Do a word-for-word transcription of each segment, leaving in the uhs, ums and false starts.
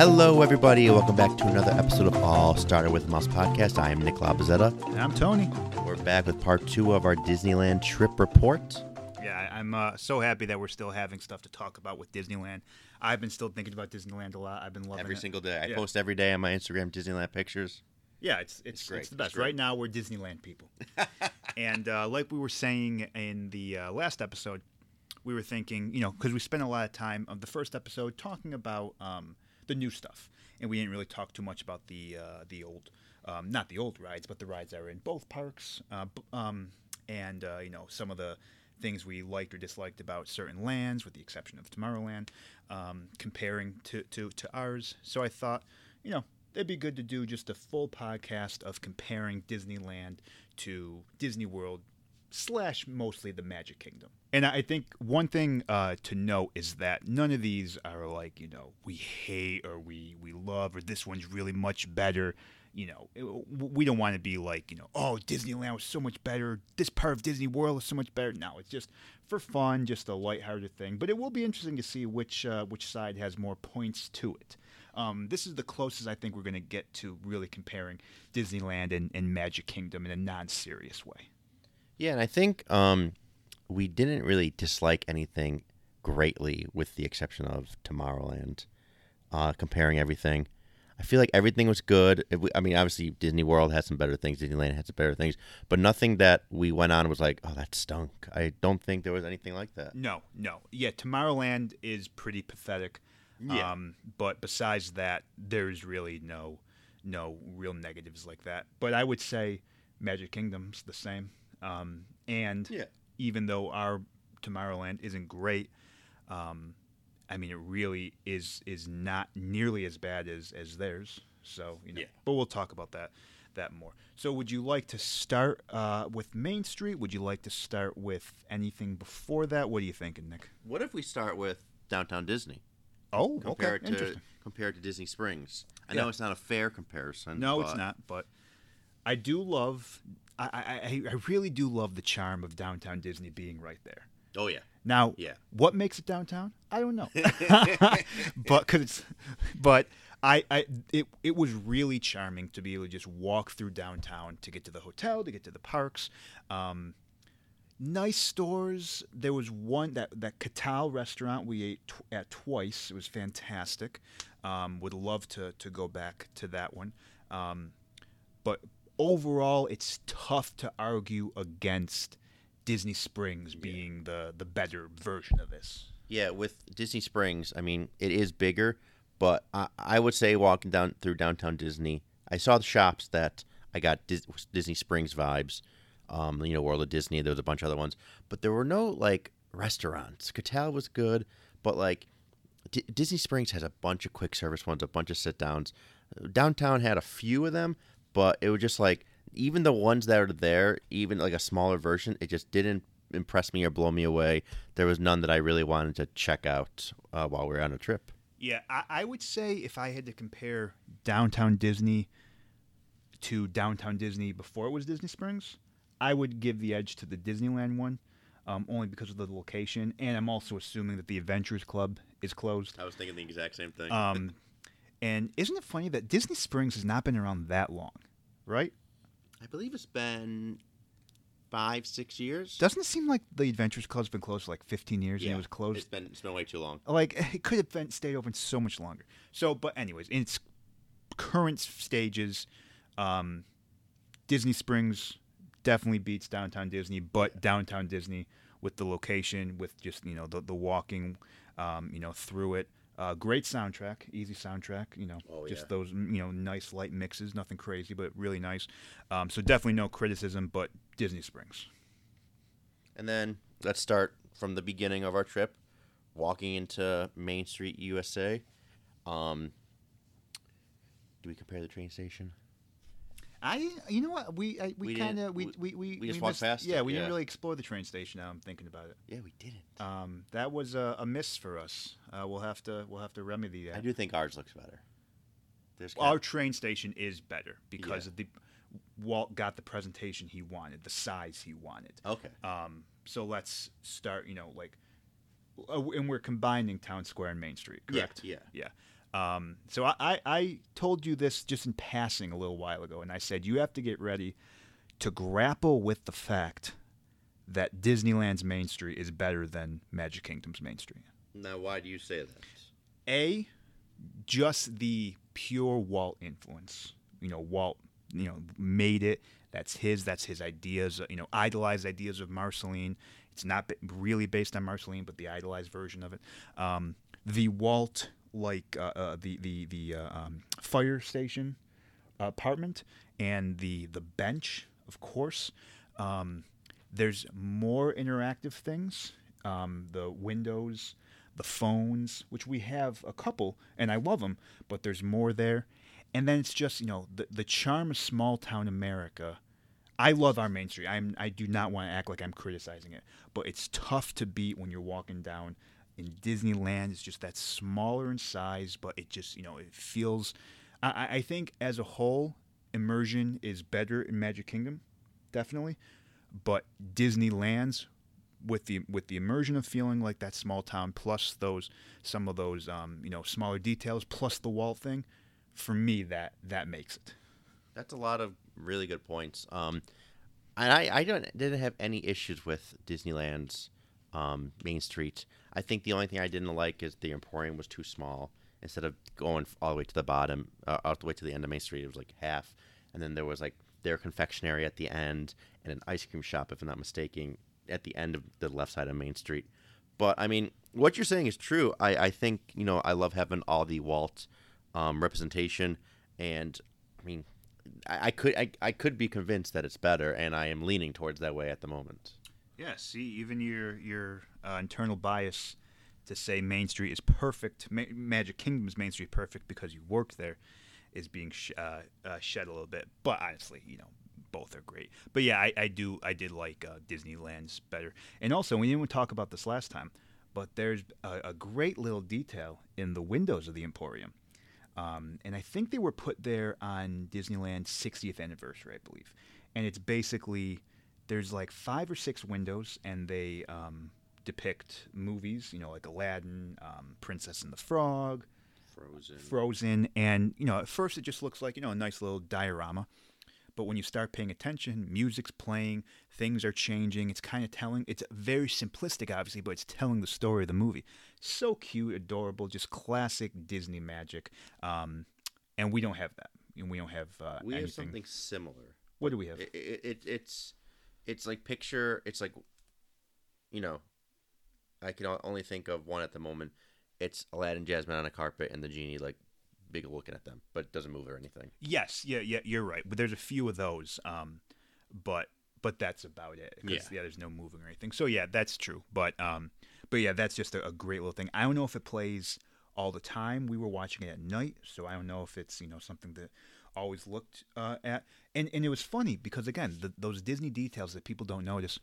Hello, everybody, and welcome back to another episode of All Started With Mouse Podcast. I am Nick Labazetta. And I'm Tony. We're back with part two of our Disneyland trip report. Yeah, I'm uh, so happy that we're still having stuff to talk about with Disneyland. I've been still thinking about Disneyland a lot. I've been loving it. Every single day. I yeah. post every day on my Instagram Disneyland pictures. Yeah, it's it's, it's great. It's the best. It's right now, we're Disneyland people. And uh, like we were saying in the uh, last episode, we were thinking, you know, because we spent a lot of time on the first episode talking about um, the new stuff, and we didn't really talk too much about the uh, the old, um, not the old rides, but the rides that were in both parks, uh, um, and uh, you know, some of the things we liked or disliked about certain lands, with the exception of Tomorrowland, um, comparing to, to to ours. So I thought, you know, it'd be good to do just a full podcast of comparing Disneyland to Disney World slash mostly the Magic Kingdom. And I think one thing uh, to note is that none of these are like, you know, we hate or we, we love or this one's really much better. You know, it, we don't want to be like, you know, oh, Disneyland was so much better. This part of Disney World is so much better. No, it's just for fun, just a lighthearted thing. But it will be interesting to see which uh, which side has more points to it. Um, this is the closest I think we're going to get to really comparing Disneyland and, and Magic Kingdom in a non-serious way. Yeah, and I think... Um... we didn't really dislike anything greatly, with the exception of Tomorrowland, uh, comparing everything. I feel like everything was good. We, I mean, obviously, Disney World had some better things. Disneyland had some better things. But nothing that we went on was like, oh, that stunk. I don't think there was anything like that. No, no. Yeah, Tomorrowland is pretty pathetic. Yeah. Um, but besides that, there's really no, no real negatives like that. But I would say Magic Kingdom's the same. Um, and... yeah. Even though our Tomorrowland isn't great, um, I mean, it really is is not nearly as bad as, as theirs. So, you know, yeah. But we'll talk about that that more. So, would you like to start uh, with Main Street? Would you like to start with anything before that? What are you thinking, Nick? What if we start with Downtown Disney? Oh, compare okay, it to, interesting. Compared to Disney Springs. I yeah. know it's not a fair comparison. No, but... it's not, but I do love... I, I I really do love the charm of Downtown Disney being right there. Oh, yeah. Now, yeah. What makes it downtown? I don't know. but cause it's, but I, I it, it was really charming to be able to just walk through downtown to get to the hotel, to get to the parks. Um, nice stores. There was one, that, that Catal restaurant we ate tw- at twice. It was fantastic. Um, would love to, to go back to that one. Um, but... overall, it's tough to argue against Disney Springs being yeah. the, the better version of this. Yeah, with Disney Springs, I mean, it is bigger, but I, I would say walking down through Downtown Disney, I saw the shops that I got Dis- Disney Springs vibes, um, you know, World of Disney, there was a bunch of other ones, but there were no, like, restaurants. Catal was good, but, like, D- Disney Springs has a bunch of quick service ones, a bunch of sit-downs. Downtown had a few of them. But it was just like, even the ones that are there, even like a smaller version, it just didn't impress me or blow me away. There was none that I really wanted to check out uh, while we were on a trip. Yeah, I, I would say if I had to compare Downtown Disney to Downtown Disney before it was Disney Springs, I would give the edge to the Disneyland one, um, only because of the location. And I'm also assuming that the Adventurers Club is closed. I was thinking the exact same thing. Um And isn't it funny that Disney Springs has not been around that long, right? I believe it's been five, six years. Doesn't it seem like the Adventures Club's been closed for like fifteen years yeah, and it was closed? It's been, it's been way too long. Like, it could have been, stayed open so much longer. So, but anyways, in its current stages, um, Disney Springs definitely beats Downtown Disney, but Downtown Disney with the location, with just, you know, the, the walking, um, you know, through it. Uh, great soundtrack, easy soundtrack, you know, oh, just yeah. those, you know, nice light mixes, nothing crazy, but really nice. Um, so definitely no criticism, but Disney Springs. And then let's start from the beginning of our trip, walking into Main Street, U S A. Um, do we compare the train station? I, you know what, we I, we, we kind of, we we, we, we, just we walked missed, past Yeah, it. we yeah. didn't really explore the train station now I'm thinking about it. Yeah, we didn't. Um, that was a, a miss for us. Uh, we'll have to, we'll have to remedy that. I do think ours looks better. Well, our train station is better because yeah. of the, Walt got the presentation he wanted, the size he wanted. Okay. Um, so let's start, you know, like, uh, and we're combining Town Square and Main Street, correct? Yeah, yeah. Yeah. Um, so I, I, I told you this just in passing a little while ago, and I said you have to get ready to grapple with the fact that Disneyland's Main Street is better than Magic Kingdom's Main Street. Now, why do you say that? A, just the pure Walt influence. You know, Walt, you know, made it. That's his. That's his ideas. You know, idolized ideas of Marceline. It's not really based on Marceline, but the idolized version of it. Um, the Walt, like uh, uh, the the the uh, um, fire station apartment and the the bench, of course. Um, there's more interactive things. Um, the windows, the phones, which we have a couple, and I love them, but there's more there. And then it's just, you know, the the charm of small town America. I love our Main Street. I'm I do not want to act like I'm criticizing it, but it's tough to beat when you're walking down in Disneyland. It's just that smaller in size, but it just, you know, it feels. I, I think as a whole, immersion is better in Magic Kingdom, definitely, but Disneyland's with the with the immersion of feeling like that small town, plus those some of those um you know smaller details, plus the wall thing. For me, that that makes it. That's a lot of really good points. Um, and I, I don't didn't have any issues with Disneyland's um, Main Street. I think the only thing I didn't like is the Emporium was too small. Instead of going all the way to the bottom, uh, all the way to the end of Main Street, it was like half. And then there was like their confectionery at the end and an ice cream shop, if I'm not mistaken, at the end of the left side of Main Street. But, I mean, what you're saying is true. I, I think, you know, I love having all the Walt Um, representation, and I mean, I, I could I, I could be convinced that it's better, and I am leaning towards that way at the moment. Yeah, see, even your your uh, internal bias to say Main Street is perfect, Ma- Magic Kingdom's Main Street perfect because you worked there, is being sh- uh, uh, shed a little bit. But honestly, you know, both are great. But yeah, I, I do I did like uh, Disneyland's better, and also we didn't even talk about this last time, but there's a, a great little detail in the windows of the Emporium. Um, and I think they were put there on Disneyland's sixtieth anniversary, I believe. And it's basically, there's like five or six windows, and they um, depict movies, you know, like Aladdin, um, Princess and the Frog, Frozen. Frozen. And, you know, at first it just looks like, you know, a nice little diorama. But when you start paying attention, music's playing, things are changing. It's kind of telling. It's very simplistic, obviously, but it's telling the story of the movie. So cute, adorable, just classic Disney magic. Um, and we don't have that. And we don't have uh, we anything. Have something similar. What do we have? It, it, it it's it's like picture. It's like, you know, I can only think of one at the moment. It's Aladdin, Jasmine on a carpet, and the genie like big looking at them, but it doesn't move or anything. Yes, yeah, yeah, you're right. But there's a few of those, um, but but that's about it. Because, yeah. yeah, there's no moving or anything. So yeah, that's true. But um, but yeah, that's just a, a great little thing. I don't know if it plays all the time. We were watching it at night, so I don't know if it's you know something that always looked uh, at. And and it was funny because again, the, those Disney details that people don't notice.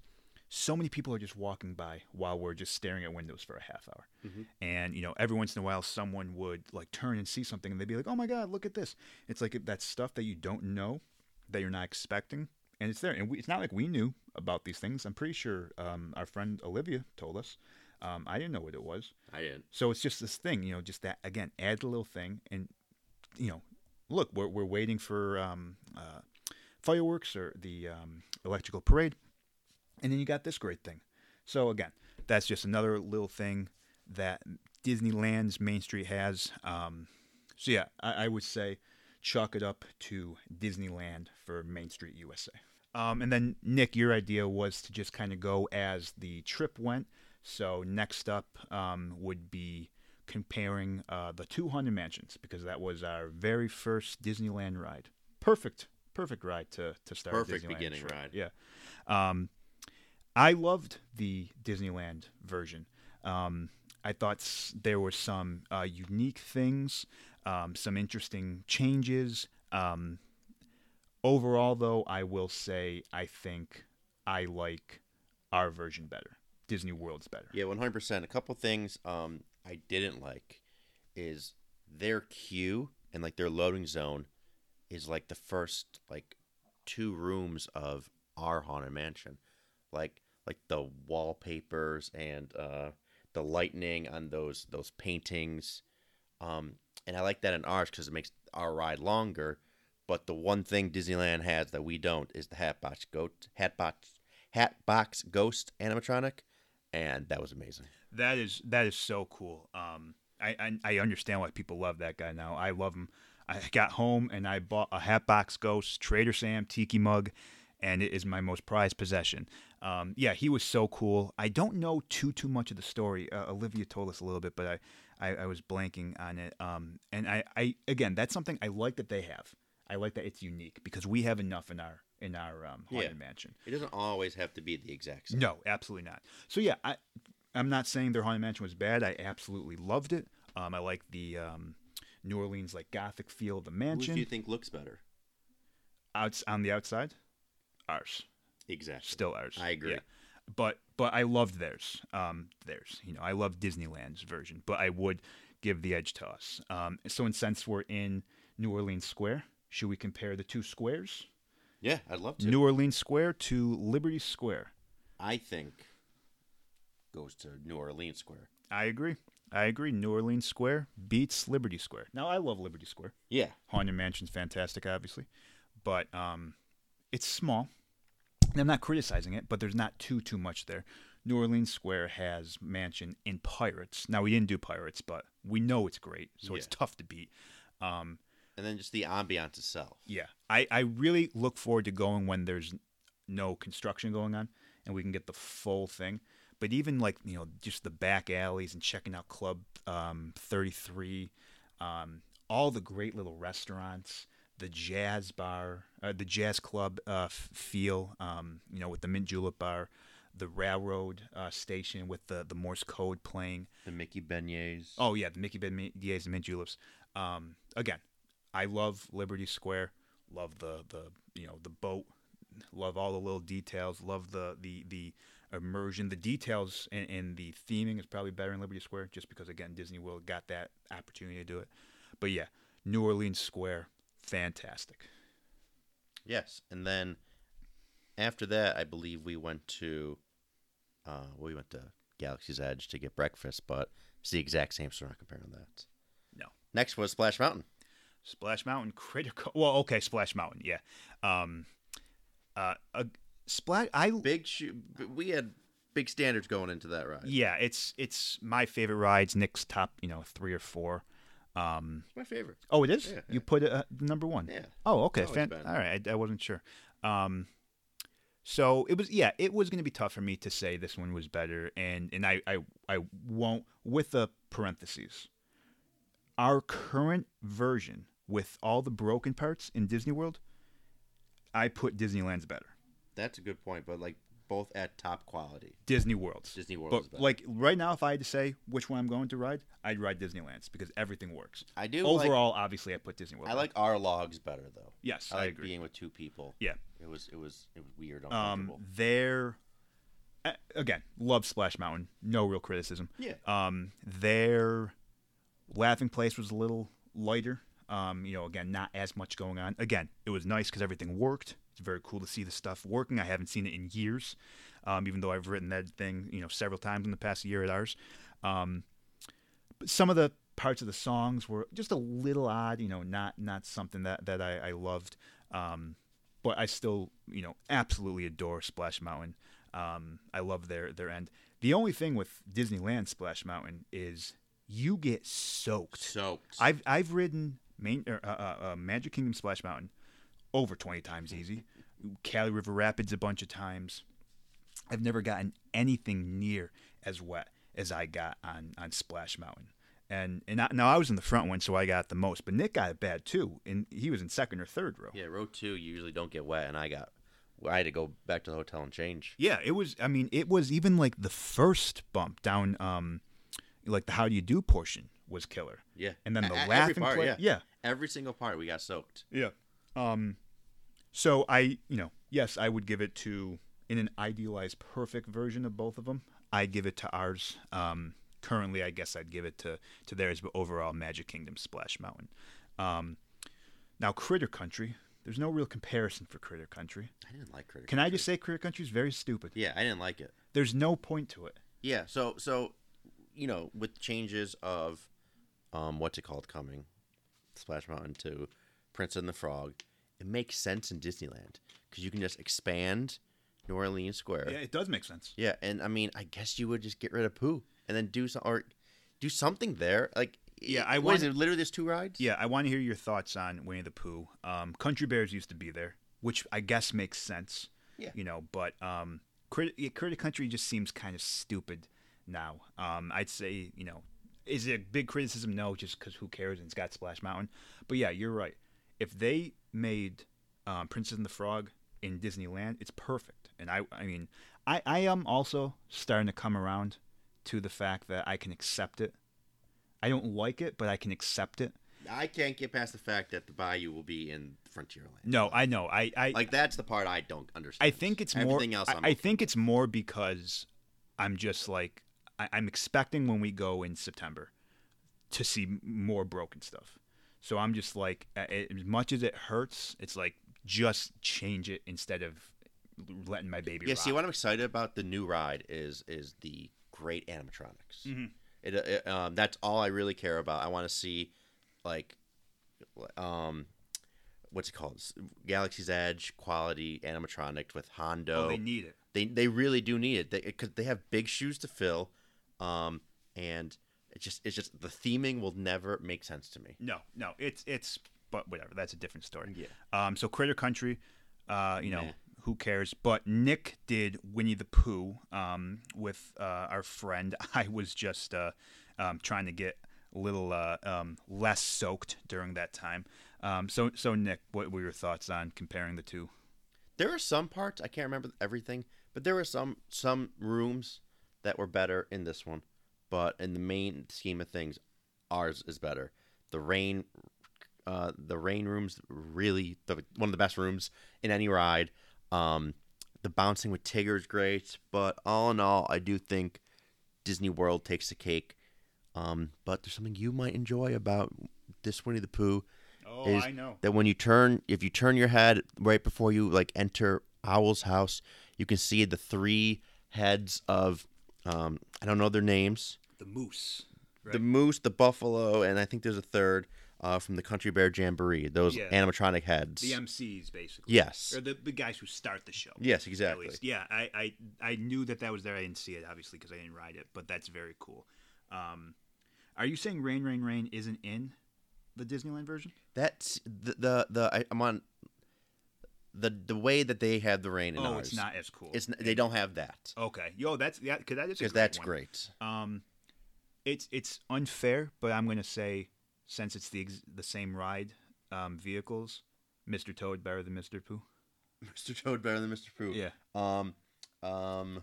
So many people are just walking by while we're just staring at windows for a half hour. Mm-hmm. And, you know, every once in a while someone would, like, turn and see something, and they'd be like, oh, my God, look at this. It's like that stuff that you don't know, that you're not expecting, and it's there. And we, it's not like we knew about these things. I'm pretty sure um, our friend Olivia told us. Um, I didn't know what it was. I didn't. So it's just this thing, you know, just that, again, add a little thing. And, you know, look, we're we're waiting for um, uh, fireworks or the um, electrical parade. And then you got this great thing. So, again, that's just another little thing that Disneyland's Main Street has. Um, so, yeah, I, I would say chalk it up to Disneyland for Main Street U S A. Um, and then, Nick, your idea was to just kind of go as the trip went. So, next up um, would be comparing uh, the two Haunted Mansions, because that was our very first Disneyland ride. Perfect, perfect ride to, to start Disneyland. Perfect beginning trip. Ride. Yeah. Um, I loved the Disneyland version. Um, I thought s- there were some uh, unique things, um, some interesting changes. Um, overall, though, I will say I think I like our version better. Disney World's better. Yeah, one hundred percent. A couple things um, I didn't like is their queue and like their loading zone is like the first like two rooms of our Haunted Mansion. Like... like the wallpapers and uh, the lightning on those those paintings. Um, And I like that in ours because it makes our ride longer. But the one thing Disneyland has that we don't is the Hatbox Ghost, Hatbox, Hatbox Ghost animatronic, and that was amazing. That is that is so cool. Um, I, I I understand why people love that guy now. I love him. I got home and I bought a Hatbox Ghost Trader Sam Tiki mug, and it is my most prized possession. Um, yeah, he was so cool. I don't know too too much of the story. Uh, Olivia told us a little bit, but I. I, I was blanking on it. Um, and I, I, again, that's something I like that they have. I like that it's unique because we have enough in our in our um, Haunted yeah. Mansion. It doesn't always have to be the exact same. No, absolutely not. So, yeah, I, I'm not saying their Haunted Mansion was bad. I absolutely loved it. Um, I like the um, New Orleans, like, gothic feel of the mansion. Who do you think looks better? Outs- on the outside? Ours. Exactly. Still ours. I agree. Yeah. But but I loved theirs, um, theirs. You know, I love Disneyland's version, but I would give the edge to us. Um, so, and since we're in New Orleans Square, should we compare the two squares? Yeah, I'd love to. New Orleans Square to Liberty Square. I think goes to New Orleans Square. I agree. I agree. New Orleans Square beats Liberty Square. Now, I love Liberty Square. Yeah, Haunted Mansion's fantastic, obviously, but um, it's small. I'm not criticizing it, but there's not too, too much there. New Orleans Square has Mansion in Pirates. Now, we didn't do Pirates, but we know it's great, so yeah. It's tough to beat. Um, and then just the ambiance itself. Yeah. I, I really look forward to going when there's no construction going on, and we can get the full thing. But even, like, you know, just the back alleys and checking out Club um, thirty-three, um, all the great little restaurants, the jazz bar, uh, the jazz club uh, f- feel, um, you know, with the mint julep bar, the railroad uh, station with the, the Morse code playing. The Mickey beignets. Oh, yeah, the Mickey beignets and mint juleps. Um, again, I love Liberty Square, love the, the, you know, the boat, love all the little details, love the, the, the immersion. The details and, and the theming is probably better in Liberty Square just because, again, Disney World got that opportunity to do it. But, yeah, New Orleans Square. Fantastic. Yes, and then after that, I believe we went to uh, we went to Galaxy's Edge to get breakfast, but it's the exact same, so we're not comparing that. No. Next was Splash Mountain. Splash Mountain, critical. Well, okay, Splash Mountain, yeah. Um, uh, a splash. I big. Sh- we had big standards going into that ride. Yeah, it's it's my favorite rides. Nick's top, you know, three or four. Um, it's my favorite. Oh, it is? Yeah, you yeah. put it uh, number one? Yeah. Oh, okay. Fan- All right. I, I wasn't sure. Um, so it was, yeah, it was going to be tough for me to say this one was better. And, and I, I, I won't, with the parentheses, our current version with all the broken parts in Disney World, I put Disneyland's better. That's a good point, but like both at top quality. Disney World's. Disney World's. But is better. Like right now, if I had to say which one I'm going to ride, I'd ride Disneyland's because everything works. I do. Overall, like, obviously, I put Disney World. I like on. Our logs better though. Yes, I, I like agree. Being with two people. Yeah, it was it was it was weird. Um, their again, love Splash Mountain. No real criticism. Yeah. Um, their laughing place was a little lighter. Um, you know, again, not as much going on. Again, it was nice because everything worked. It's very cool to see the stuff working. I haven't seen it in years, um, even though I've written that thing, you know, several times in the past year at ours. Um, but some of the parts of the songs were just a little odd, you know, not not something that, that I, I loved. Um, but I still, you know, absolutely adore Splash Mountain. Um, I love their, their end. The only thing with Disneyland Splash Mountain is you get soaked. Soaked. I've, I've ridden... Main, uh, uh, uh, Magic Kingdom Splash Mountain over twenty times easy. Cali River Rapids a bunch of times. I've never gotten anything near as wet as I got on, on Splash Mountain. And and I, now I was in the front one, so I got the most. But Nick got it bad too, and he was in second or third row. Yeah, row two you usually don't get wet, and I got I had to go back to the hotel and change. Yeah, it was. I mean, it was even like the first bump down, um, like the how do you do portion. Was killer. Yeah. And then the a- laughing part, play. Yeah. yeah. Every single part we got soaked. Yeah. Um, so I, you know, yes, I would give it to, in an idealized perfect version of both of them, I give it to ours. Um, currently, I guess I'd give it to, to theirs, but overall Magic Kingdom Splash Mountain. Um, now, Critter Country, there's no real comparison for Critter Country. I didn't like Critter Country. Can I just say Critter Country is very stupid? Yeah, I didn't like it. There's no point to it. Yeah. So, so you know, with changes of... Um, what's it called? Coming Splash Mountain to Princess and the Frog, it makes sense in Disneyland because you can just expand New Orleans Square. Yeah, it does make sense. Yeah, and I mean, I guess you would just get rid of Pooh and then do some or do something there. Like, yeah, I want it literally there's two rides. Yeah, I want to hear your thoughts on Winnie the Pooh. Um, Country Bears used to be there, which I guess makes sense. Yeah, you know, but um, Critter, yeah, Critter Country just seems kind of stupid now. Um, I'd say, you know, is it a big criticism? No, just because who cares? And it's got Splash Mountain. But yeah, you're right. If they made um, Princess and the Frog in Disneyland, it's perfect. And I, I mean, I, I am also starting to come around to the fact that I can accept it. I don't like it, but I can accept it. I can't get past the fact that the bayou will be in Frontierland. No, I know. I, I like that's the part I don't understand. I think it's more. Everything else, I'm I, I think it's more because I'm just like I, I'm expecting when we go in September to see more broken stuff. So I'm just like, as much as it hurts, it's like, just change it instead of letting my baby. Yeah, ride. See, what I'm excited about the new ride is is the great animatronics. Mm-hmm. It, it um, that's all I really care about. I want to see, like, um, what's it called? Galaxy's Edge quality animatronic with Hondo. Oh, they need it. They they really do need it. They because they have big shoes to fill, um, and. It's just, it's just the theming will never make sense to me. No, no, it's it's, but whatever. That's a different story. Yeah. Um. So Critter Country, uh, you know, nah. who cares? But Nick did Winnie the Pooh, um, with uh our friend. I was just uh, um, trying to get a little uh um less soaked during that time. Um. So so Nick, what were your thoughts on comparing the two? There are some parts I can't remember everything, but there were some some rooms that were better in this one. But in the main scheme of things, ours is better. The rain, uh, the rain room's really the, one of the best rooms in any ride. Um, the bouncing with Tigger's great, but all in all, I do think Disney World takes the cake. Um, but there's something you might enjoy about this Winnie the Pooh. Oh, is I know that when you turn, if you turn your head right before you like enter Owl's house, you can see the three heads of. Um, I don't know their names. The moose. Right? The moose, the buffalo, and I think there's a third uh, from the Country Bear Jamboree. Those yeah. animatronic heads. The M Cs, basically. Yes. Or the, the guys who start the show. Yes, exactly. Yeah, I, I I knew that that was there. I didn't see it, obviously, because I didn't ride it, but that's very cool. Um, are you saying Rain, Rain, Rain isn't in the Disneyland version? That's the the, the I, I'm on... The the way that they had the rain in oh, ours. Oh, it's not as cool. It's they don't have that. Okay, yo, that's yeah, because that is because that's one. Great. Um, it's it's unfair, but I'm gonna say since it's the the same ride, um, vehicles, Mister Toad better than Mister Pooh. Mister Toad better than Mister Pooh. Yeah. Um, um.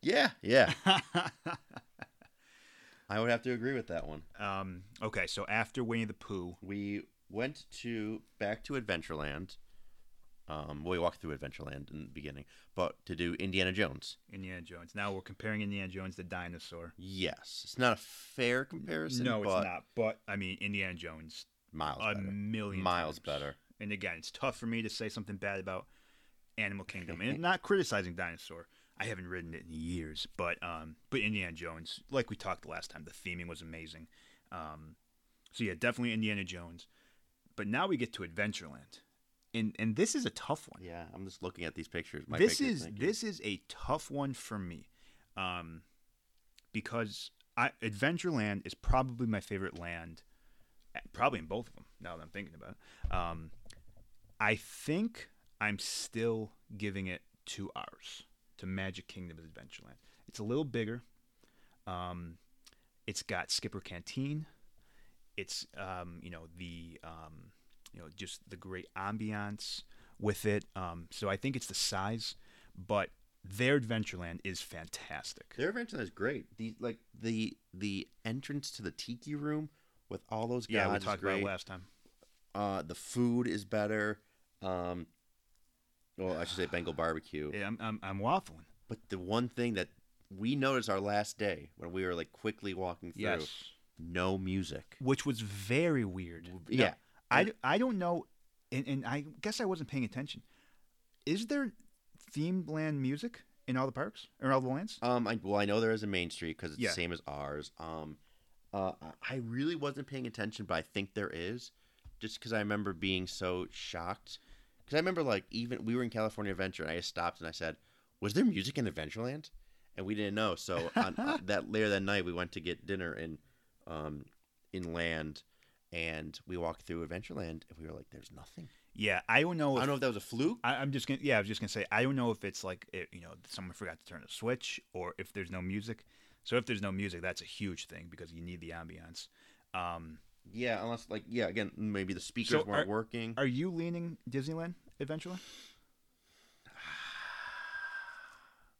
Yeah, yeah. I would have to agree with that one. Um. Okay, so after Winnie the Pooh, we. Went to back to Adventureland. Um, well, we walked through Adventureland in the beginning, but to do Indiana Jones. Indiana Jones. Now we're comparing Indiana Jones to Dinosaur. Yes, it's not a fair comparison. No, but it's not. But I mean, Indiana Jones miles a better. million miles times. better. And again, it's tough for me to say something bad about Animal Kingdom, and not criticizing Dinosaur. I haven't ridden it in years, but um, but Indiana Jones, like we talked last time, the theming was amazing. Um, so yeah, definitely Indiana Jones. But now we get to Adventureland, and and this is a tough one. Yeah, I'm just looking at these pictures. My this pictures, is this is a tough one for me, um, because I, Adventureland is probably my favorite land, probably in both of them. Now that I'm thinking about it, um, I think I'm still giving it to ours, to Magic Kingdom and Adventureland. It's a little bigger. Um, it's got Skipper Canteen. It's um, you know the um, you know just the great ambiance with it. Um, so I think it's the size, but their Adventureland is fantastic. Their Adventureland is great. The like the the entrance to the Tiki Room with all those guys. Yeah, we talked about it last time. Uh, the food is better. Um, well, I should say Bengal Barbecue. Yeah, I'm, I'm I'm waffling. But the one thing that we noticed our last day when we were like quickly walking through. Yes. No music. Which was very weird. Yeah. Now, I, I don't know, and, and I guess I wasn't paying attention. Is there themed land music in all the parks? Or all the lands? Um, I, well, I know there is a Main Street because it's yeah. the same as ours. Um, Uh, I really wasn't paying attention, but I think there is, just because I remember being so shocked. Because I remember, like, even we were in California Adventure, and I just stopped and I said, "Was there music in Adventureland?" And we didn't know. So on, uh, that later that night, we went to get dinner in, um, in Land, and we walked through Adventureland, and we were like, "There's nothing." Yeah, I don't know. If, I don't know if that was a fluke. I, I'm just gonna, yeah, I was just gonna say I don't know if it's like it, you know, someone forgot to turn a switch, or if there's no music. So if there's no music, that's a huge thing because you need the ambiance. Um, yeah, unless like yeah, again, maybe the speakers so weren't are, working. Are you leaning Disneyland Adventureland?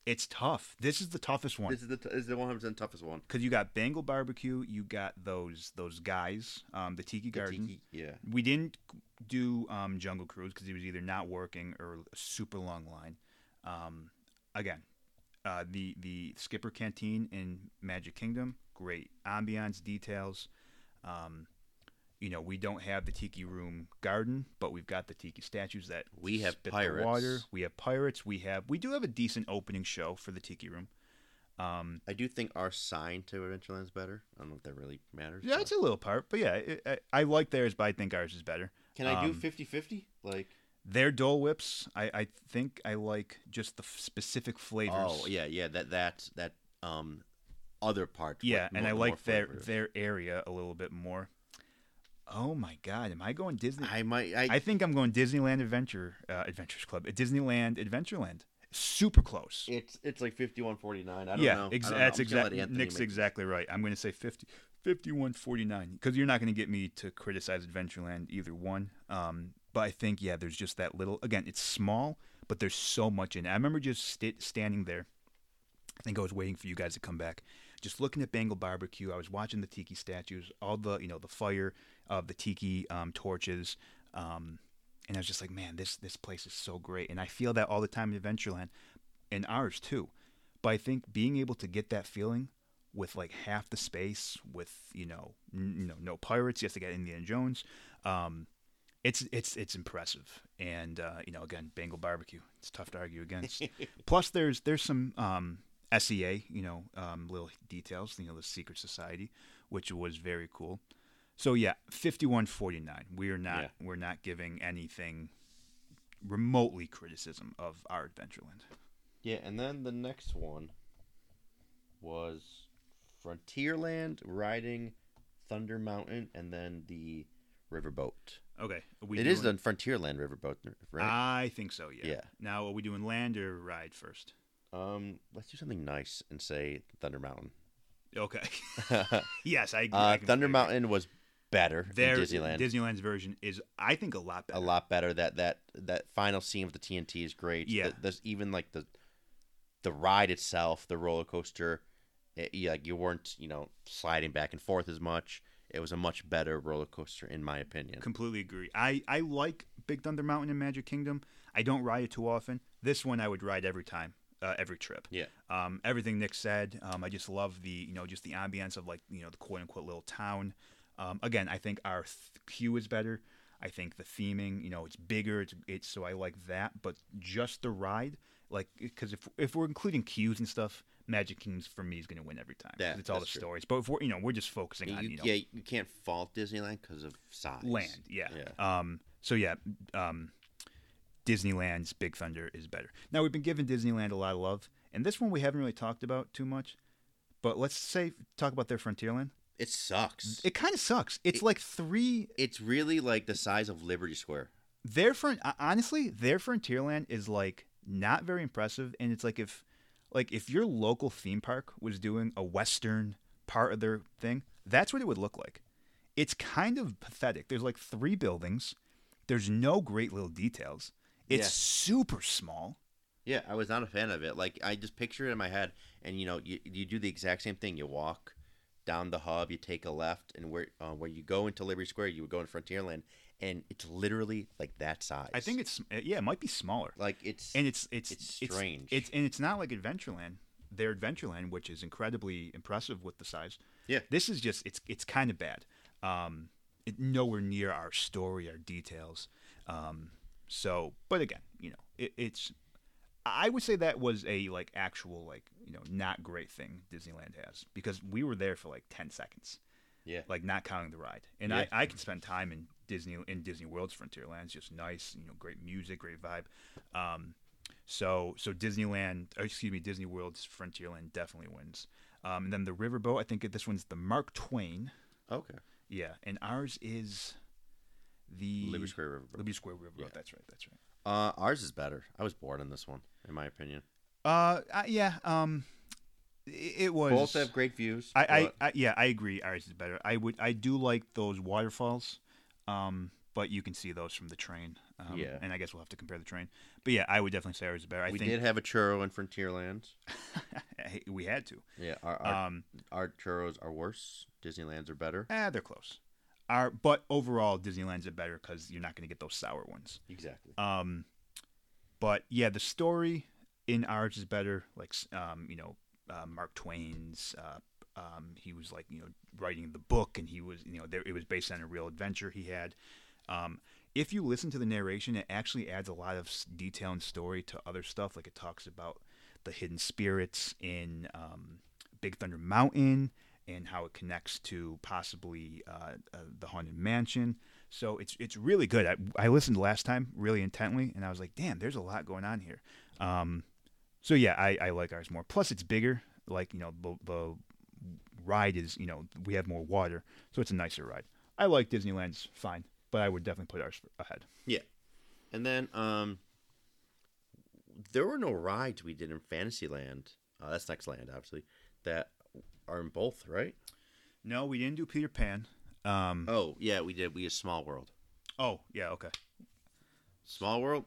It's tough. This is the toughest one. This is the t- this is the one hundred percent toughest one. Because you got Bengal Barbecue, you got those those guys, um, the Tiki the Garden. Tiki, yeah. We didn't do um, Jungle Cruise because it was either not working or a super long line. Um, again, uh, the the Skipper Canteen in Magic Kingdom, great ambiance, details. Um, you know, we don't have the Tiki Room garden, but we've got the Tiki statues that we have spit pirates. The water. We have pirates. We have we do have a decent opening show for the Tiki Room. Um, I do think our sign to Adventureland is better. I don't know if that really matters. Yeah, but it's a little part, but yeah, it, I, I like theirs, but I think ours is better. Can I um, do fifty-fifty? Like their Dole Whips, I, I think I like just the f- specific flavors. Oh yeah, yeah, that that that um other part. Yeah, like, and more, I like their flavors. Their area a little bit more. Oh my God! Am I going Disney? I might. I, I think I'm going Disneyland Adventure uh, Adventures Club. Disneyland Adventureland. Super close. It's it's like fifty-one forty-nine. I don't yeah, know. Yeah, ex- that's exactly. Nick's make... exactly right. I'm going to say fifty fifty-one forty-nine because you're not going to get me to criticize Adventureland either one. Um, but I think yeah, there's just that little. Again, it's small, but there's so much in it. I remember just st- standing there. I think I was waiting for you guys to come back. Just looking at Bengal Barbecue, I was watching the Tiki statues, all the you know the fire of the Tiki um, torches, um, and I was just like, man, this this place is so great, and I feel that all the time in Adventureland, and ours too. But I think being able to get that feeling with like half the space, with you know n- you know no pirates, yes, they got Indiana Jones, um, it's it's it's impressive, and uh, you know again Bengal Barbecue, it's tough to argue against. Plus, there's there's some. Um, S E A, you know, um, little details, you know, the secret society, which was very cool. So yeah, fifty-one forty-nine. We are not, yeah. we're not giving anything remotely criticism of our Adventureland. Yeah, and then the next one was Frontierland, riding Thunder Mountain, and then the riverboat. Okay, are we it doing... is the Frontierland riverboat, right? I think so. Yeah. Yeah. Now, are we doing land or ride first? Um, let's do something nice and say Thunder Mountain. Okay. Yes, I agree. Uh, I Thunder agree. Mountain was better Their, than Disneyland. Disneyland's version is, I think, a lot better. A lot better. That that, that final scene with the T N T is great. Yeah. The, there's even like the the ride itself, the roller coaster, it, you, like you weren't you know sliding back and forth as much. It was a much better roller coaster, in my opinion. Completely agree. I, I like Big Thunder Mountain in Magic Kingdom. I don't ride it too often. This one I would ride every time. Uh, every trip. Yeah. Um, everything Nick said. Um, I just love the, you know, just the ambience of like, you know, the quote unquote little town. Um, again, I think our th- queue is better. I think the theming, you know, it's bigger. It's, it's so I like that, but just the ride, like, cause if, if we're including queues and stuff, Magic Kingdom for me is going to win every time. Yeah, it's all the true. Stories, but if we're, you know, we're just focusing you, on, you know, yeah, you can't fault Disneyland cause of size. Land. Yeah. yeah. Um, so yeah. Um, Disneyland's Big Thunder is better. Now, we've been giving Disneyland a lot of love, and this one we haven't really talked about too much, but let's say talk about their Frontierland. It sucks. It kind of sucks. It's it, like three... It's really like the size of Liberty Square. Their front, Honestly, their Frontierland is like not very impressive, and it's like if, like if your local theme park was doing a Western part of their thing, that's what it would look like. It's kind of pathetic. There's like three buildings. There's no great little details. It's yeah. super small. Yeah, I was not a fan of it. Like, I just picture it in my head, and, you know, you, you do the exact same thing. You walk down the hub, you take a left, and where uh, where you go into Liberty Square, you would go in Frontierland, and it's literally, like, that size. I think it's, yeah, it might be smaller. Like, it's and it's it's, it's strange. It's, it's And it's not like Adventureland. Their Adventureland, which is incredibly impressive with the size. Yeah. This is just, it's it's kind of bad. Um, it, nowhere near our story, our details. Um So, but again, you know, it, it's, I would say that was a, like, actual, like, you know, not great thing Disneyland has, because we were there for, like, ten seconds. Yeah. Like not counting the ride. And yeah. I, I can spend time in Disney in Disney World's Frontierland. It's just nice, you know, great music, great vibe. Um, so so Disneyland, or excuse me, Disney World's Frontierland definitely wins. Um, and then the riverboat, I think this one's the Mark Twain. Okay. Yeah, and ours is the Liberty Square riverboat. Liberty Square riverboat. Yeah. That's right. That's right. Uh, ours is better. I was bored on this one, in my opinion. Uh, uh yeah. Um, it, it was. Both have great views. I, I, I, yeah, I agree. Ours is better. I would, I do like those waterfalls. Um, but you can see those from the train. Um, yeah. And I guess we'll have to compare the train. But yeah, I would definitely say ours is better. I we think... did have a churro in Frontierland. We had to. Yeah. Our, our, um, our churros are worse. Disneyland's are better. Ah, they're close. Our, but overall, Disneyland's are better because you're not going to get those sour ones. Exactly. Um, but yeah, the story in ours is better. Like, um, you know, uh, Mark Twain's, uh, um, he was like, you know, writing the book, and he was, you know, there, it was based on a real adventure he had. Um, if you listen to the narration, it actually adds a lot of detail and story to other stuff. Like it talks about the hidden spirits in um, Big Thunder Mountain, and how it connects to possibly uh, uh, the Haunted Mansion. So it's it's really good. I, I listened last time really intently, and I was like, damn, there's a lot going on here. Um, so yeah, I, I like ours more. Plus, it's bigger. Like, you know, the, the ride is, you know, we have more water, so it's a nicer ride. I like Disneyland's fine, but I would definitely put ours ahead. Yeah. And then um, there were no rides we did in Fantasyland. Uh, that's next land, obviously. That... are in both, right? No, we didn't do Peter Pan. Um, oh, yeah, we did. We did Small World. Oh, yeah, okay. Small World,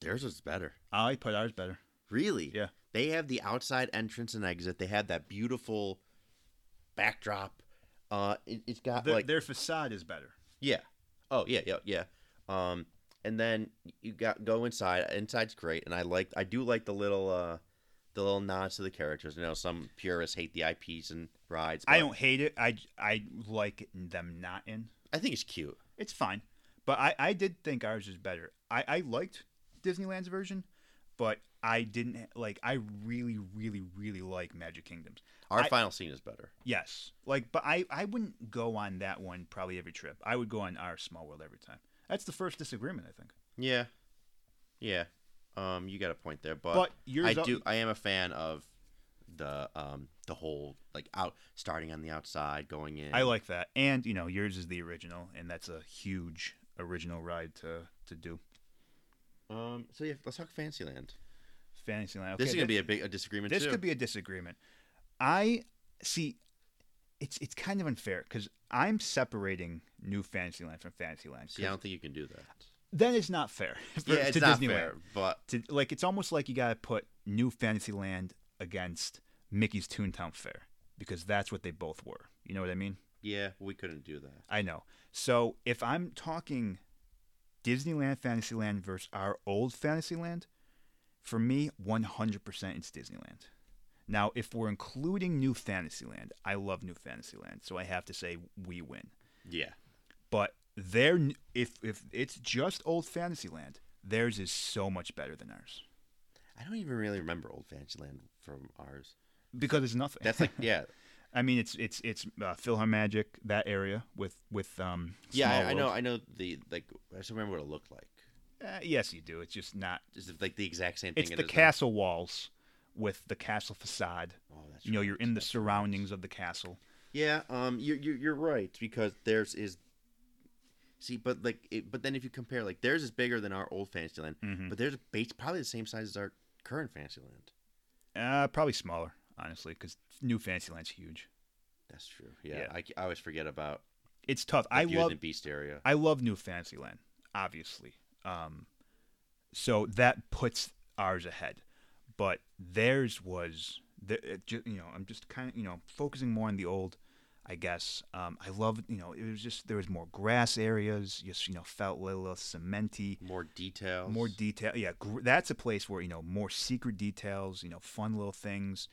theirs was better. I put ours better. Really? Yeah. They have the outside entrance and exit. They have that beautiful backdrop. Uh, it, it's got the, like... Their facade is better. Yeah. Oh, yeah, yeah, yeah. Um, and then you got go inside. Inside's great, and I like. I do like the little... Uh, the little nods to the characters. You know, some purists hate the I Ps and rides. I don't hate it. I, I like them not in. I think it's cute. It's fine. But I, I did think ours is better. I, I liked Disneyland's version, but I didn't – like I really, really, really like Magic Kingdom's. Our I, final scene is better. Yes. Like, but I, I wouldn't go on that one probably every trip. I would go on our Small World every time. That's the first disagreement, I think. Yeah. Yeah. Um, you got a point there, but, but I do. I am a fan of the um the whole like out starting on the outside, going in. I like that, and you know yours is the original, and that's a huge original ride to to do. Um, so yeah, let's talk Fantasyland. Fantasyland. Okay, this is gonna this, be a big a disagreement. This too. could be a disagreement. I see. It's it's kind of unfair because I'm separating New Fantasyland from Fantasyland. See, I don't think you can do that. Then it's not fair. For, yeah, it's to not Disneyland. fair, but to, like it's almost like you gotta put New Fantasyland against Mickey's Toontown Fair because that's what they both were. You know what I mean? Yeah, we couldn't do that. I know. So if I'm talking Disneyland Fantasyland versus our old Fantasyland, for me, one hundred percent it's Disneyland. Now, if we're including New Fantasyland, I love New Fantasyland, so I have to say we win. Yeah, but. Their, if if it's just old Fantasyland, theirs is so much better than ours. I don't even really remember old Fantasyland from ours because it's nothing. That's like yeah, I mean it's it's it's uh, PhilharMagic that area with with um. Yeah, I, I know, I know the like. I just remember what it looked like. Uh, yes, you do. It's just not. It's like the exact same thing. It's it the castle like... walls with the castle facade. Oh, that's you know, right. You're in that's the surroundings right. of the castle. Yeah, um, you you you're right because theirs is. See, but like, it, but then if you compare, like, theirs is bigger than our old Fantasyland, mm-hmm. but theirs is probably the same size as our current Fantasyland. Uh, probably smaller, honestly, because New Fantasyland's huge. That's true. Yeah, yeah. I, I always forget about. It's tough. I love the Beast area. I love New Fantasyland, obviously. Um, so that puts ours ahead, but theirs was the you know I'm just kind of you know focusing more on the old. I guess um, I love you know it was just there was more grass areas just you know felt a little cementy more details more detail yeah gr- that's a place where you know more secret details you know fun little things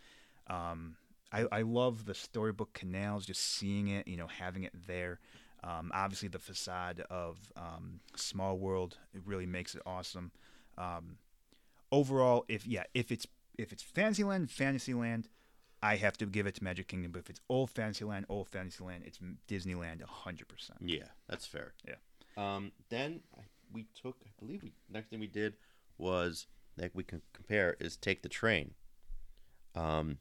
um, I I love the storybook canals just seeing it you know having it there um, obviously the facade of um, Small World it really makes it awesome um, overall if yeah if it's if it's Fantasyland Fantasyland I have to give it to Magic Kingdom. But if it's old Fantasyland, old Fantasyland, it's Disneyland one hundred percent. Yeah, that's fair. Yeah. Um, then we took, I believe we, next thing we did was, like we can compare, is take the train. Um,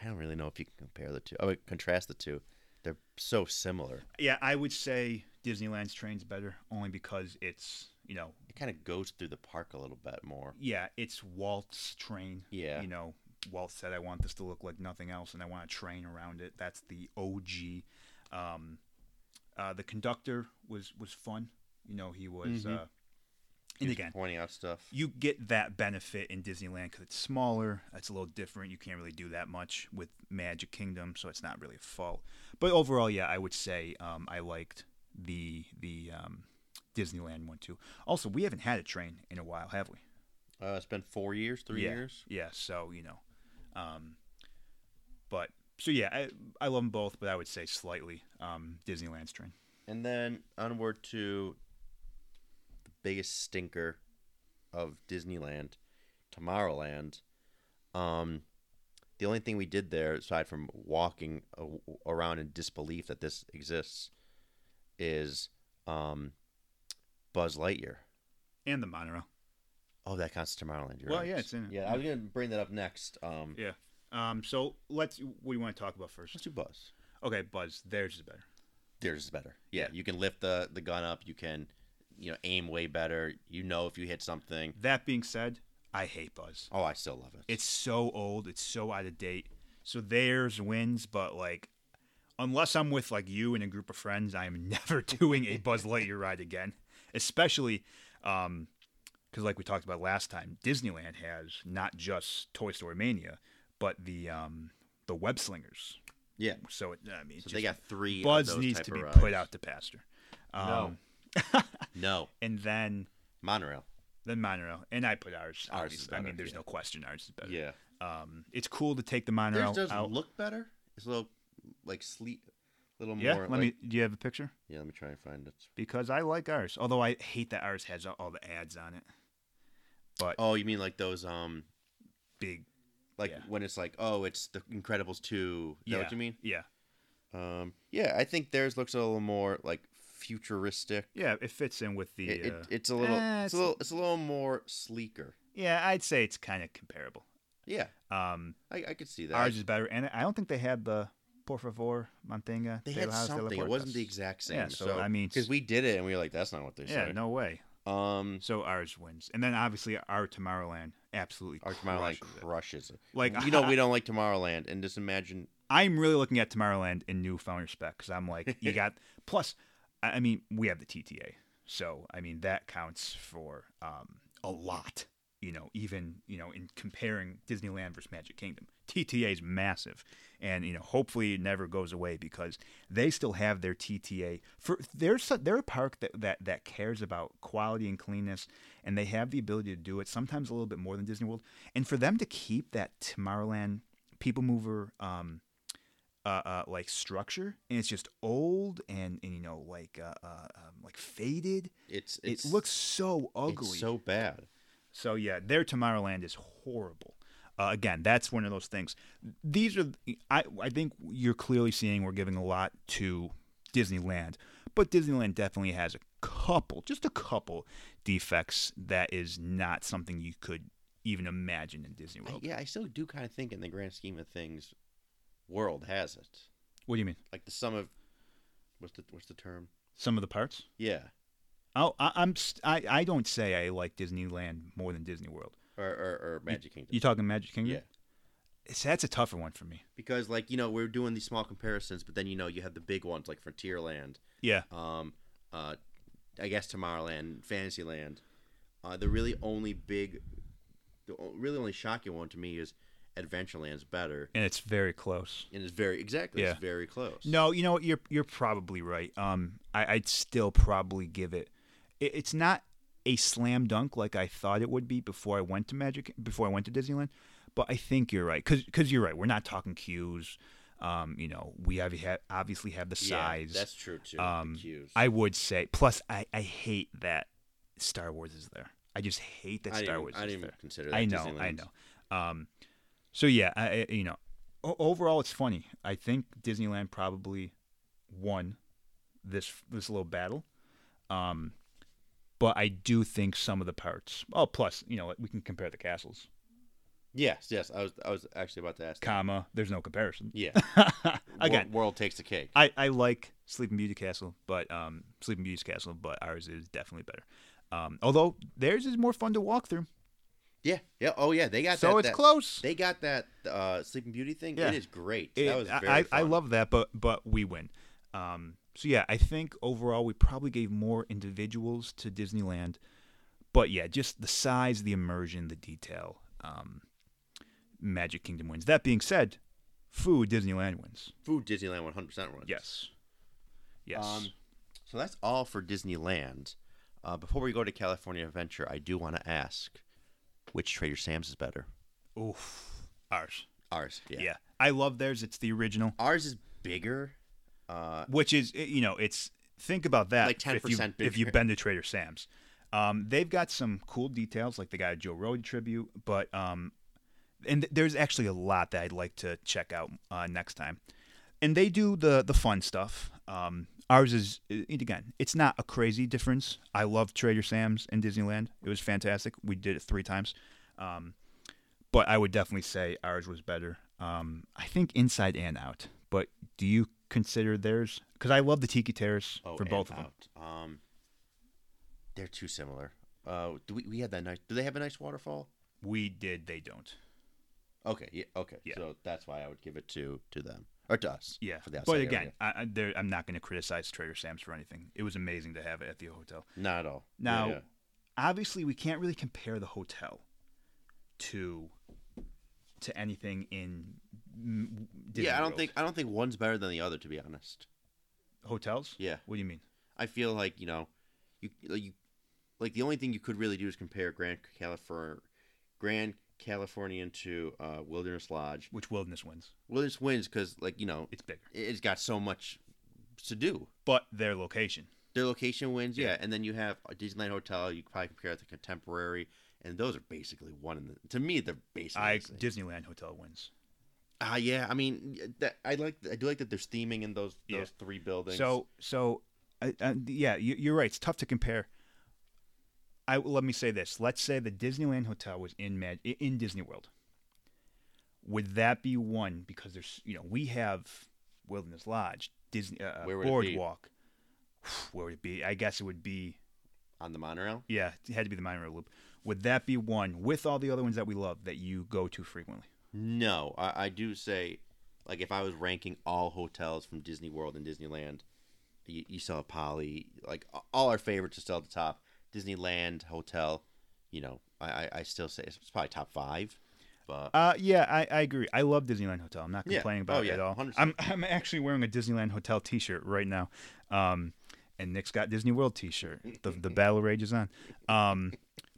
I don't really know if you can compare the two. I would contrast the two. They're so similar. Yeah, I would say Disneyland's train's better only because it's, you know. It kind of goes through the park a little bit more. Yeah, it's Walt's train. Yeah. You know, Walt said, I want this to look like nothing else, and I want a train around it. That's the O G. Um, uh, the conductor was, was fun. You know, he was. Mm-hmm. Uh, And again, pointing out stuff. You get that benefit in Disneyland because it's smaller. It's a little different. You can't really do that much with Magic Kingdom, so it's not really a fault. But overall, yeah, I would say um, I liked the the um, Disneyland one too. Also, we haven't had a train in a while, have we? Uh, it's been four years, three yeah. years. Yeah. So you know, um, but so yeah, I I love them both, but I would say slightly um, Disneyland's train. And then onward to. Biggest stinker of Disneyland, Tomorrowland. Um, the only thing we did there, aside from walking around in disbelief that this exists, is um, Buzz Lightyear. And the monorail. Oh, that counts Tomorrowland. You're well, right. yeah, it's in it. Yeah, yeah. I was going to bring that up next. Um, yeah. Um, so, let's. What do you want to talk about first? Let's do Buzz. Okay, Buzz. Theirs is better. Theirs is better. Yeah, yeah. You can lift the, the gun up. You can... You know, aim way better. You know, if you hit something. That being said, I hate Buzz. Oh, I still love it. It's so old. It's so out of date. So theirs wins, but like, unless I'm with like you and a group of friends, I am never doing a Buzz Lightyear ride again. Especially, um, because like we talked about last time, Disneyland has not just Toy Story Mania, but the um the Web Slingers. Yeah. So it, I mean, so they got three. Buzz of those needs type to be rides. Put out to pasture. Um, no. No. And then Monorail. Then Monorail. And I put ours. Ours is better, I mean, there's yeah. no question ours is better. Yeah. Um, it's cool to take the Monorail out. Theirs does out. Look better. It's a little, like, sleek, a little yeah? more. Yeah, let like, me, do you have a picture? Yeah, let me try and find it. Because I like ours. Although I hate that ours has all the ads on it. But oh, you mean like those, um... Big. Like, yeah. when it's like, oh, it's The Incredibles two. Is yeah. that what you mean? Yeah. Um, yeah, I think theirs looks a little more, like, futuristic. Yeah, it fits in with the it, it, it's a little eh, it's, it's a little it's a little more sleeker. Yeah, I'd say it's kind of comparable. Yeah. um I, I could see that. Ours is better, and I don't think they had the por favor mantenga they had something. It wasn't the exact same. Yeah, so, so I mean, because we did it and we were like, that's not what they yeah, said. Yeah, no way. Um so ours wins, and then obviously our Tomorrowland absolutely our crushes Tomorrowland crushes it, it. Like, you know, we don't like Tomorrowland, and just imagine I'm really looking at Tomorrowland in newfound respect, because I'm like, you got plus I mean, we have the T T A, so I mean that counts for um, a lot. You know, even you know, in comparing Disneyland versus Magic Kingdom, T T A is massive, and you know, hopefully it never goes away, because they still have their T T A. For they're they're a park that, that that cares about quality and cleanness, and they have the ability to do it. Sometimes a little bit more than Disney World, and for them to keep that Tomorrowland people mover. Um, Uh, uh, like structure, and it's just old and, and you know, like uh, uh um, like faded. It's, it's it looks so ugly, it's so bad. So yeah, their Tomorrowland is horrible. Uh, again, that's one of those things. These are I I think you're clearly seeing we're giving a lot to Disneyland, but Disneyland definitely has a couple, just a couple defects that is not something you could even imagine in Disney World. I, yeah, I still do kind of think in the grand scheme of things. World has it. What do you mean? Like the sum of, what's the what's the term? Sum of the parts. Yeah. Oh, I, I'm st- I I don't say I like Disneyland more than Disney World or or, or Magic you, Kingdom. You talking Magic Kingdom? Yeah. It's, that's a tougher one for me, because like you know we're doing these small comparisons, but then you know you have the big ones like Frontierland. Yeah. Um. Uh, I guess Tomorrowland, Fantasyland. Uh, the really only big, the really only shocking one to me is. Adventureland's better, and it's very close. And it's very exactly, yeah. It's very close. No, you know what? You're you're probably right. Um, I, I'd still probably give it, it. It's not a slam dunk like I thought it would be before I went to Magic, before I went to Disneyland. But I think you're right, because because you're right. We're not talking queues. Um, you know, we have obviously have the size. Yeah, that's true too. Um, the queues. I would say. Plus, I I hate that Star Wars is there. I just hate that Star Wars is there. I didn't even consider that. I know. I know. Um. So yeah, I you know overall, it's funny. I think Disneyland probably won this this little battle. Um, but I do think some of the parts. Oh, plus, you know, we can compare the castles. Yes, yes. I was I was actually about to ask. Comma, that. There's no comparison. Yeah. Again, world, world takes the cake. I, I like Sleeping Beauty Castle, but um, Sleeping Beauty's Castle, but ours is definitely better. Um, although theirs is more fun to walk through. Yeah, yeah, oh yeah, they got so that. So it's that, close. They got that uh, Sleeping Beauty thing. Yeah. It is great. It, that was very I, fun. I love that, but but we win. Um, so yeah, I think overall we probably gave more individuals to Disneyland, but yeah, just the size, the immersion, the detail. Um, Magic Kingdom wins. That being said, food Disneyland wins. Food Disneyland one hundred percent wins. Yes, yes. Um, so that's all for Disneyland. Uh, before we go to California Adventure, I do want to ask. Which Trader Sam's is better? Oof. Ours. Ours, yeah. Yeah. I love theirs. It's the original. Ours is bigger. Uh, Which is, you know, it's, think about that. Like ten percent if you, bigger. If you've been to Trader Sam's. Um, they've got some cool details, like they got a Joe Rohde tribute, but, um, and th- there's actually a lot that I'd like to check out uh, next time. And they do the, the fun stuff. Um, ours is, again, it's not a crazy difference. I love Trader Sam's in Disneyland. It was fantastic. We did it three times. Um, but I would definitely say ours was better. Um, I think inside and out. But do you consider theirs? Because I love the Tiki Terrace oh, for both of out. them. Um, they're too similar. Uh, do we, we had that nice. Do they have a nice waterfall? We did. They don't. Okay. Yeah. Okay. Yeah. So that's why I would give it to to them. Or to us. Yeah. But again, I, I, I'm not going to criticize Trader Sam's for anything. It was amazing to have it at the hotel. Not at all. Now, yeah, yeah. Obviously, we can't really compare the hotel to to anything in Disney Yeah, I don't World. think I don't think one's better than the other, to be honest. Hotels? Yeah. What do you mean? I feel like, you know, you you like the only thing you could really do is compare Grand California Grand Californian to uh, Wilderness Lodge. Which Wilderness wins? Wilderness wins because, like, you know, it's bigger. It's got so much to do. But their location. Their location wins, yeah. yeah. And then you have a Disneyland Hotel. You probably compare it to Contemporary, and those are basically one in the. To me, they're basically. I, the Disneyland Hotel wins. Ah, uh, yeah. I mean, that, I like. I do like that there's theming in those those yeah. three buildings. So, so, uh, uh, yeah, you, you're right. It's tough to compare. I, let me say this. Let's say the Disneyland Hotel was in Mag- in Disney World. Would that be one? Because there's, you know, we have Wilderness Lodge, Disney uh, Where would Boardwalk. It be? Where would it be? I guess it would be on the monorail. Yeah, it had to be the monorail loop. Would that be one with all the other ones that we love that you go to frequently? No, I, I do say, like, if I was ranking all hotels from Disney World and Disneyland, you, you saw Poly, like all our favorites are still at the top. Disneyland Hotel, you know, I, I still say it's probably top five. But uh, yeah, I, I agree. I love Disneyland Hotel. I'm not complaining yeah. about oh, yeah. it at all. one hundred percent. I'm I'm actually wearing a Disneyland Hotel T-shirt right now, um, and Nick's got Disney World T-shirt. The the Battle Rage is on. Um,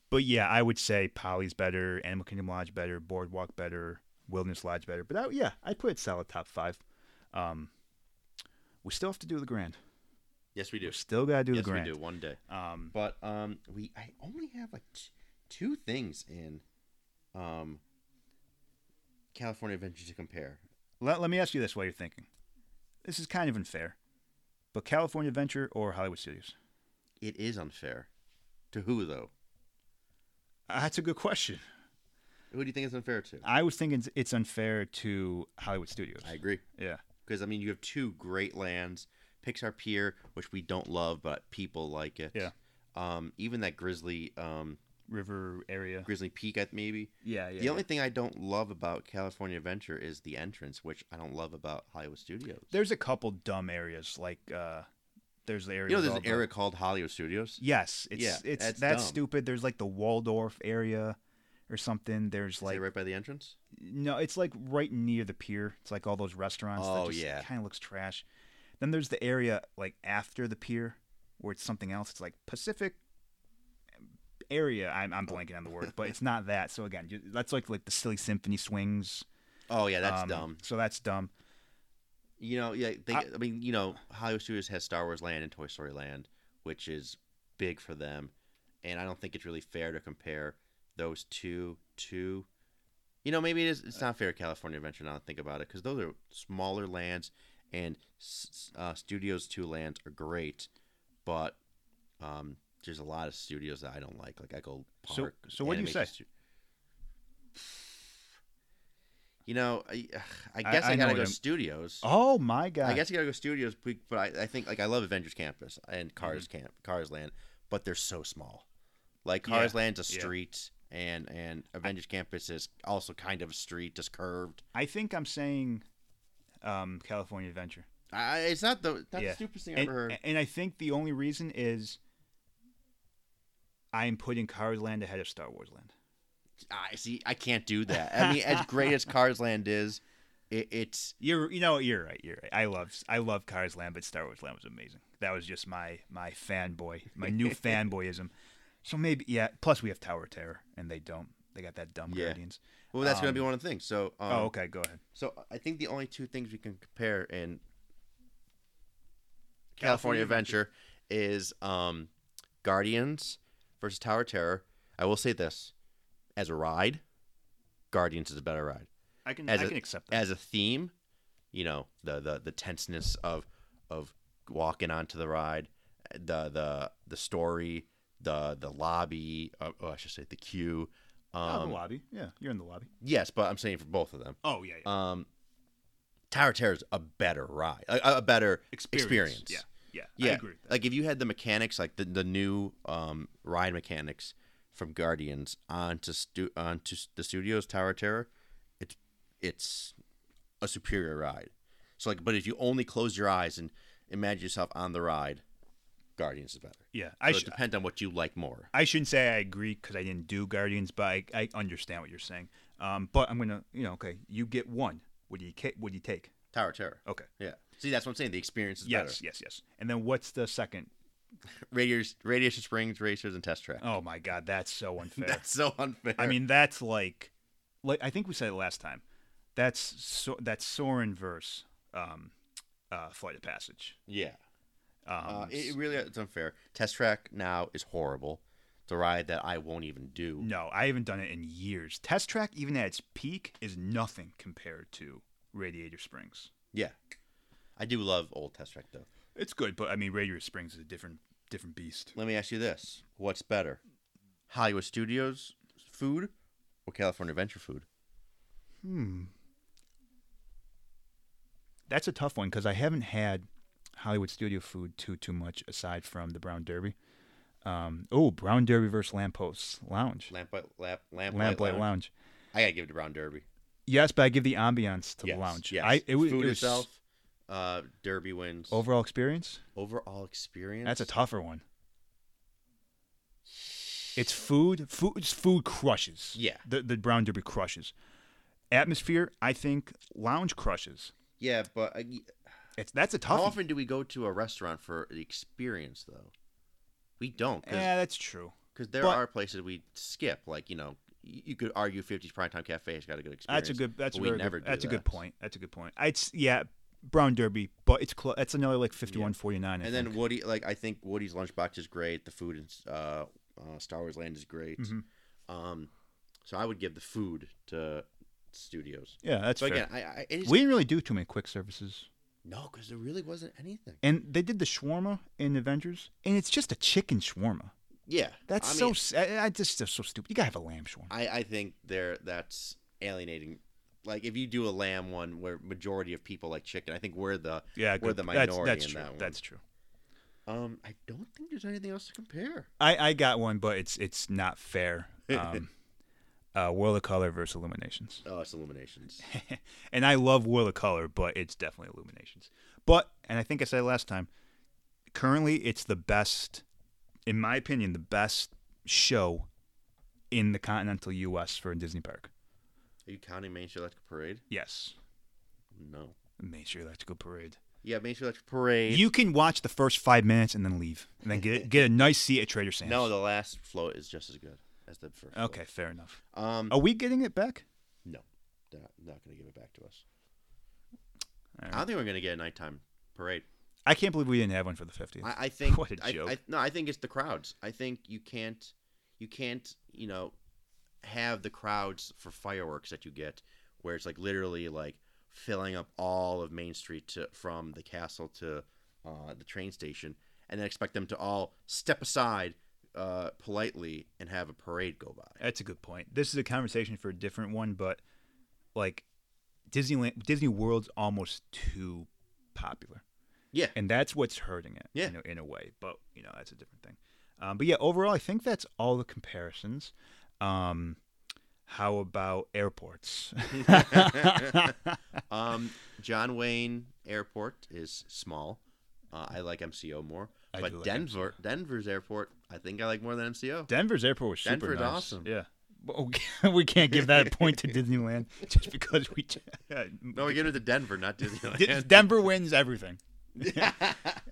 but yeah, I would say Polly's better, Animal Kingdom Lodge better, Boardwalk better, Wilderness Lodge better. But I, yeah, I put it solid top five. Um, we still have to do the Grand. Yes, we do. We're still gotta do yes, the Grand. Yes, we do one day. Um, but um, we I only have like t- two things in um, California Adventure to compare. Let Let me ask you this while you're thinking. This is kind of unfair, but California Adventure or Hollywood Studios? It is unfair. To who though? Uh, that's a good question. Who do you think it's unfair to? I was thinking it's unfair to Hollywood Studios. I agree. Yeah, because I mean you have two great lands. Pixar Pier, which we don't love, but people like it. Yeah. Um, even that Grizzly um, River area, Grizzly Peak, maybe. Yeah, yeah. The yeah. only thing I don't love about California Adventure is the entrance, which I don't love about Hollywood Studios. There's a couple dumb areas, like uh, there's the area. You know, there's an area called Hollywood Studios. Yes, it's yeah, it's that's, that's stupid. There's like the Waldorf area or something. There's is like it right by the entrance. No, it's like right near the pier. It's like all those restaurants. Oh that just, yeah, kind of looks trash. Then there's the area like after the pier where it's something else. It's like Pacific area. I'm, I'm blanking on the word, but it's not that. So again, that's like like the silly symphony swings. Oh yeah, that's um, dumb. So that's dumb. You know, yeah. They, I, I mean, you know, Hollywood Studios has Star Wars Land and Toy Story Land, which is big for them, and I don't think it's really fair to compare those two to You know, maybe it is, it's not fair, California Adventure, now to think about it, because those are smaller lands, and uh, Studios two lands are great, but um, there's a lot of studios that I don't like. Like, I go park. So, so what do you say? Stu- you know, I, I guess I, I, I gotta go I'm... Studios. Oh, my God. I guess I gotta go Studios, but I, I think, like, I love Avengers Campus and Cars mm-hmm. Camp, Cars Land, but they're so small. Like, Cars yeah. Land's a street. Yeah. And and Avengers Campus is also kind of a street, just curved. I think I'm saying um, California Adventure. I, it's not the, not yeah. the stupidest thing I've ever heard. And I think the only reason is I'm putting Cars Land ahead of Star Wars Land. I see. I can't do that. I mean, as great as Cars Land is, it, it's you're you know you're right. You're right. I love I love Cars Land, but Star Wars Land was amazing. That was just my my fanboy, my new fanboyism. So maybe, yeah. Plus, we have Tower of Terror, and they don't. They got that dumb yeah. Guardians. Well, that's um, going to be one of the things. So, um, oh, okay, go ahead. So, I think the only two things we can compare in California, California Adventure, Adventure is um, Guardians versus Tower of Terror. I will say this. As a ride, Guardians is a better ride. I can, as I a, can accept that. As a theme, you know, the, the, the tenseness of of walking onto the ride, the the the story, the the lobby, uh, oh, I should say the queue. Um, oh, the lobby. Yeah, you're in the lobby. Yes, but I'm saying for both of them. Oh, yeah, yeah. Um, Tower of Terror is a better ride, a, a better experience. experience. Yeah, yeah, yeah. I agree with that. Like, if you had the mechanics, like the, the new um, ride mechanics from Guardians onto, stu- onto the Studios, Tower of Terror, it's, it's a superior ride. So, like, but if you only close your eyes and imagine yourself on the ride, Guardians is better. Yeah, so I sh- it depends on what you like more. I shouldn't say I agree because I didn't do Guardians, but I, I understand what you're saying. Um, but I'm gonna, you know, okay, you get one. What do you ca- What do you take? Tower of Terror. Okay. Yeah. See, that's what I'm saying. The experience is yes, better. Yes, yes, yes. And then what's the second? Radius, Radiation Springs, Racers, and Test Track. Oh my God, that's so unfair. That's so unfair. I mean, that's like, like I think we said it last time. That's so, that's Soarin' versus um, uh, Flight of Passage. Yeah. Um, uh, it really it's unfair. Test Track now is horrible. It's a ride that I won't even do. No, I haven't done it in years. Test Track, even at its peak, is nothing compared to Radiator Springs. Yeah, I do love old Test Track though. It's good, but I mean, Radiator Springs is a different different beast. Let me ask you this: what's better, Hollywood Studios food or California Adventure food? Hmm, that's a tough one because I haven't had Hollywood studio food too too much aside from the Brown Derby. Um, oh, Brown Derby versus Lampposts Lounge. Lamplight lap, lamp lamp lounge. lounge. I gotta give it to Brown Derby. Yes, but I give the ambiance to yes, the lounge. Yes. I, it was, food it was, itself, uh, Derby wins. Overall experience. Overall experience. That's a tougher one. It's food. Food. Food crushes. Yeah. The the Brown Derby crushes. Atmosphere. I think lounge crushes. Yeah, but. Uh, It's that's a tough. How often do we go to a restaurant for the experience, though? We don't. Yeah, that's true. Because there but, are places we skip. Like, you know, you could argue fifties Primetime Cafe has got a good experience. That's a good. That's a very never good. That's that. a good point. That's a good point. It's yeah, Brown Derby, but it's close. That's another like fifty-one yeah. forty-nine. And think. then Woody, like I think Woody's Lunchbox is great. The food in uh, uh, Star Wars Land is great. Mm-hmm. Um, so I would give the food to Studios. Yeah, that's so fair. Again, I, I, it is, we didn't really do too many quick services. No, because there really wasn't anything. And they did the shawarma in Avengers, and it's just a chicken shawarma. Yeah, that's I mean, so. I, I just that's so stupid. You gotta have a lamb shawarma. I, I think there that's alienating. Like if you do a lamb one, where majority of people like chicken, I think we're the yeah, we're good. the minority that's, that's in true. that one. That's true. Um, I don't think there's anything else to compare. I, I got one, but it's it's not fair. Um, Uh, World of Color versus Illuminations. Oh, it's Illuminations. And I love World of Color, but it's definitely Illuminations. But, and I think I said last time, currently it's the best, in my opinion, the best show in the continental U S for a Disney park. Are you counting Main Street Electric Parade? Yes. No. Main Street Electric Parade. Yeah, Main Street Electric Parade. You can watch the first five minutes and then leave. And then get get a nice seat at Trader Sam's. No, the last float is just as good. As the first okay, floor. Fair enough. Um, Are we getting it back? No, they're not, not going to give it back to us. Right. I don't think we're going to get a nighttime parade. I can't believe we didn't have one for the fiftieth. I, I think what a I, joke. I, no, I think it's the crowds. I think you can't, you can't, you know, have the crowds for fireworks that you get, where it's like literally like filling up all of Main Street to, from the castle to uh, the train station, and then expect them to all step aside uh, politely and have a parade go by. That's a good point. This is a conversation for a different one, but like Disneyland, Disney World's almost too popular. Yeah. And that's what's hurting it, yeah. you know, in a way. But, you know, that's a different thing. Um, but, yeah, overall, I think that's all the comparisons. Um, how about airports? um, John Wayne Airport is small. Uh, I like M C O more. I but like Denver, M C O. Denver's airport, I think I like more than M C O. Denver's airport was super Denver's nice. Denver's awesome. Yeah. We can't give that a point to Disneyland just because we – No, we give it to Denver, not Disneyland. Denver wins everything.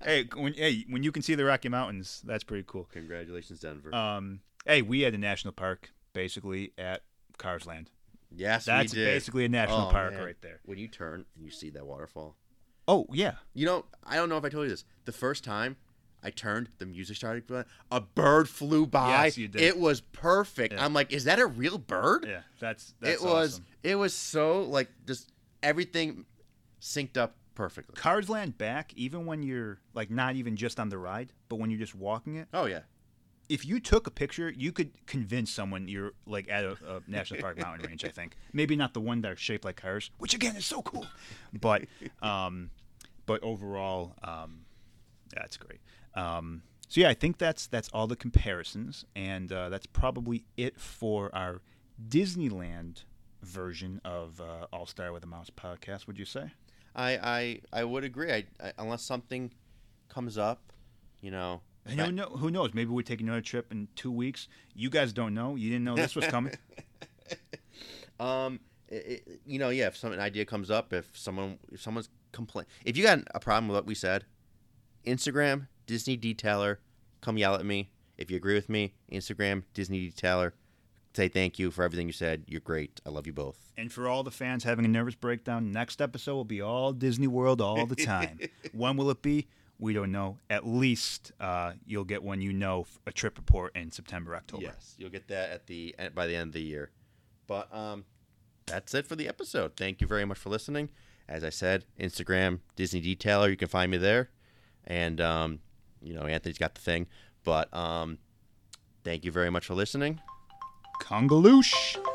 hey, when, hey, when you can see the Rocky Mountains, that's pretty cool. Congratulations, Denver. Um, hey, we had a national park basically at Cars Land. Yes, that's we did. basically a national oh, park man. right there. When you turn and you see that waterfall. Oh, yeah. You know, I don't know if I told you this. The first time – I turned, the music started playing. A bird flew by. Yes, you did. It was perfect. Yeah. I'm like, is that a real bird? Yeah, that's that's It awesome. was it was so like just everything synced up perfectly. Cars Land back, even when you're like not even just on the ride, but when you're just walking it. Oh yeah. If you took a picture, you could convince someone you're like at a, a national park mountain range, I think. Maybe not the one that are shaped like cars, which again is so cool. But um but overall, um that's great. Um, so yeah, I think that's that's all the comparisons, and uh, that's probably it for our Disneyland version of uh, All Star with a Mouse podcast. Would you say? I I, I would agree. I, I, unless something comes up, you know. And who, know, who knows? Maybe we take another trip in two weeks. You guys don't know. You didn't know this was coming. um, it, it, you know, yeah. If some an idea comes up, if someone if someone's complain, if you got a problem with what we said, Instagram. Disney Detailer, come yell at me. If you agree with me, Instagram, Disney Detailer, say thank you for everything you said. You're great. I love you both. And for all the fans having a nervous breakdown, next episode will be all Disney World all the time. When will it be? We don't know. At least uh, you'll get one, you know, a trip report in September, October. Yes, you'll get that at the by the end of the year. But um, that's it for the episode. Thank you very much for listening. As I said, Instagram, Disney Detailer. You can find me there. And... Um, You know, Anthony's got the thing. But um, thank you very much for listening. Congaloosh.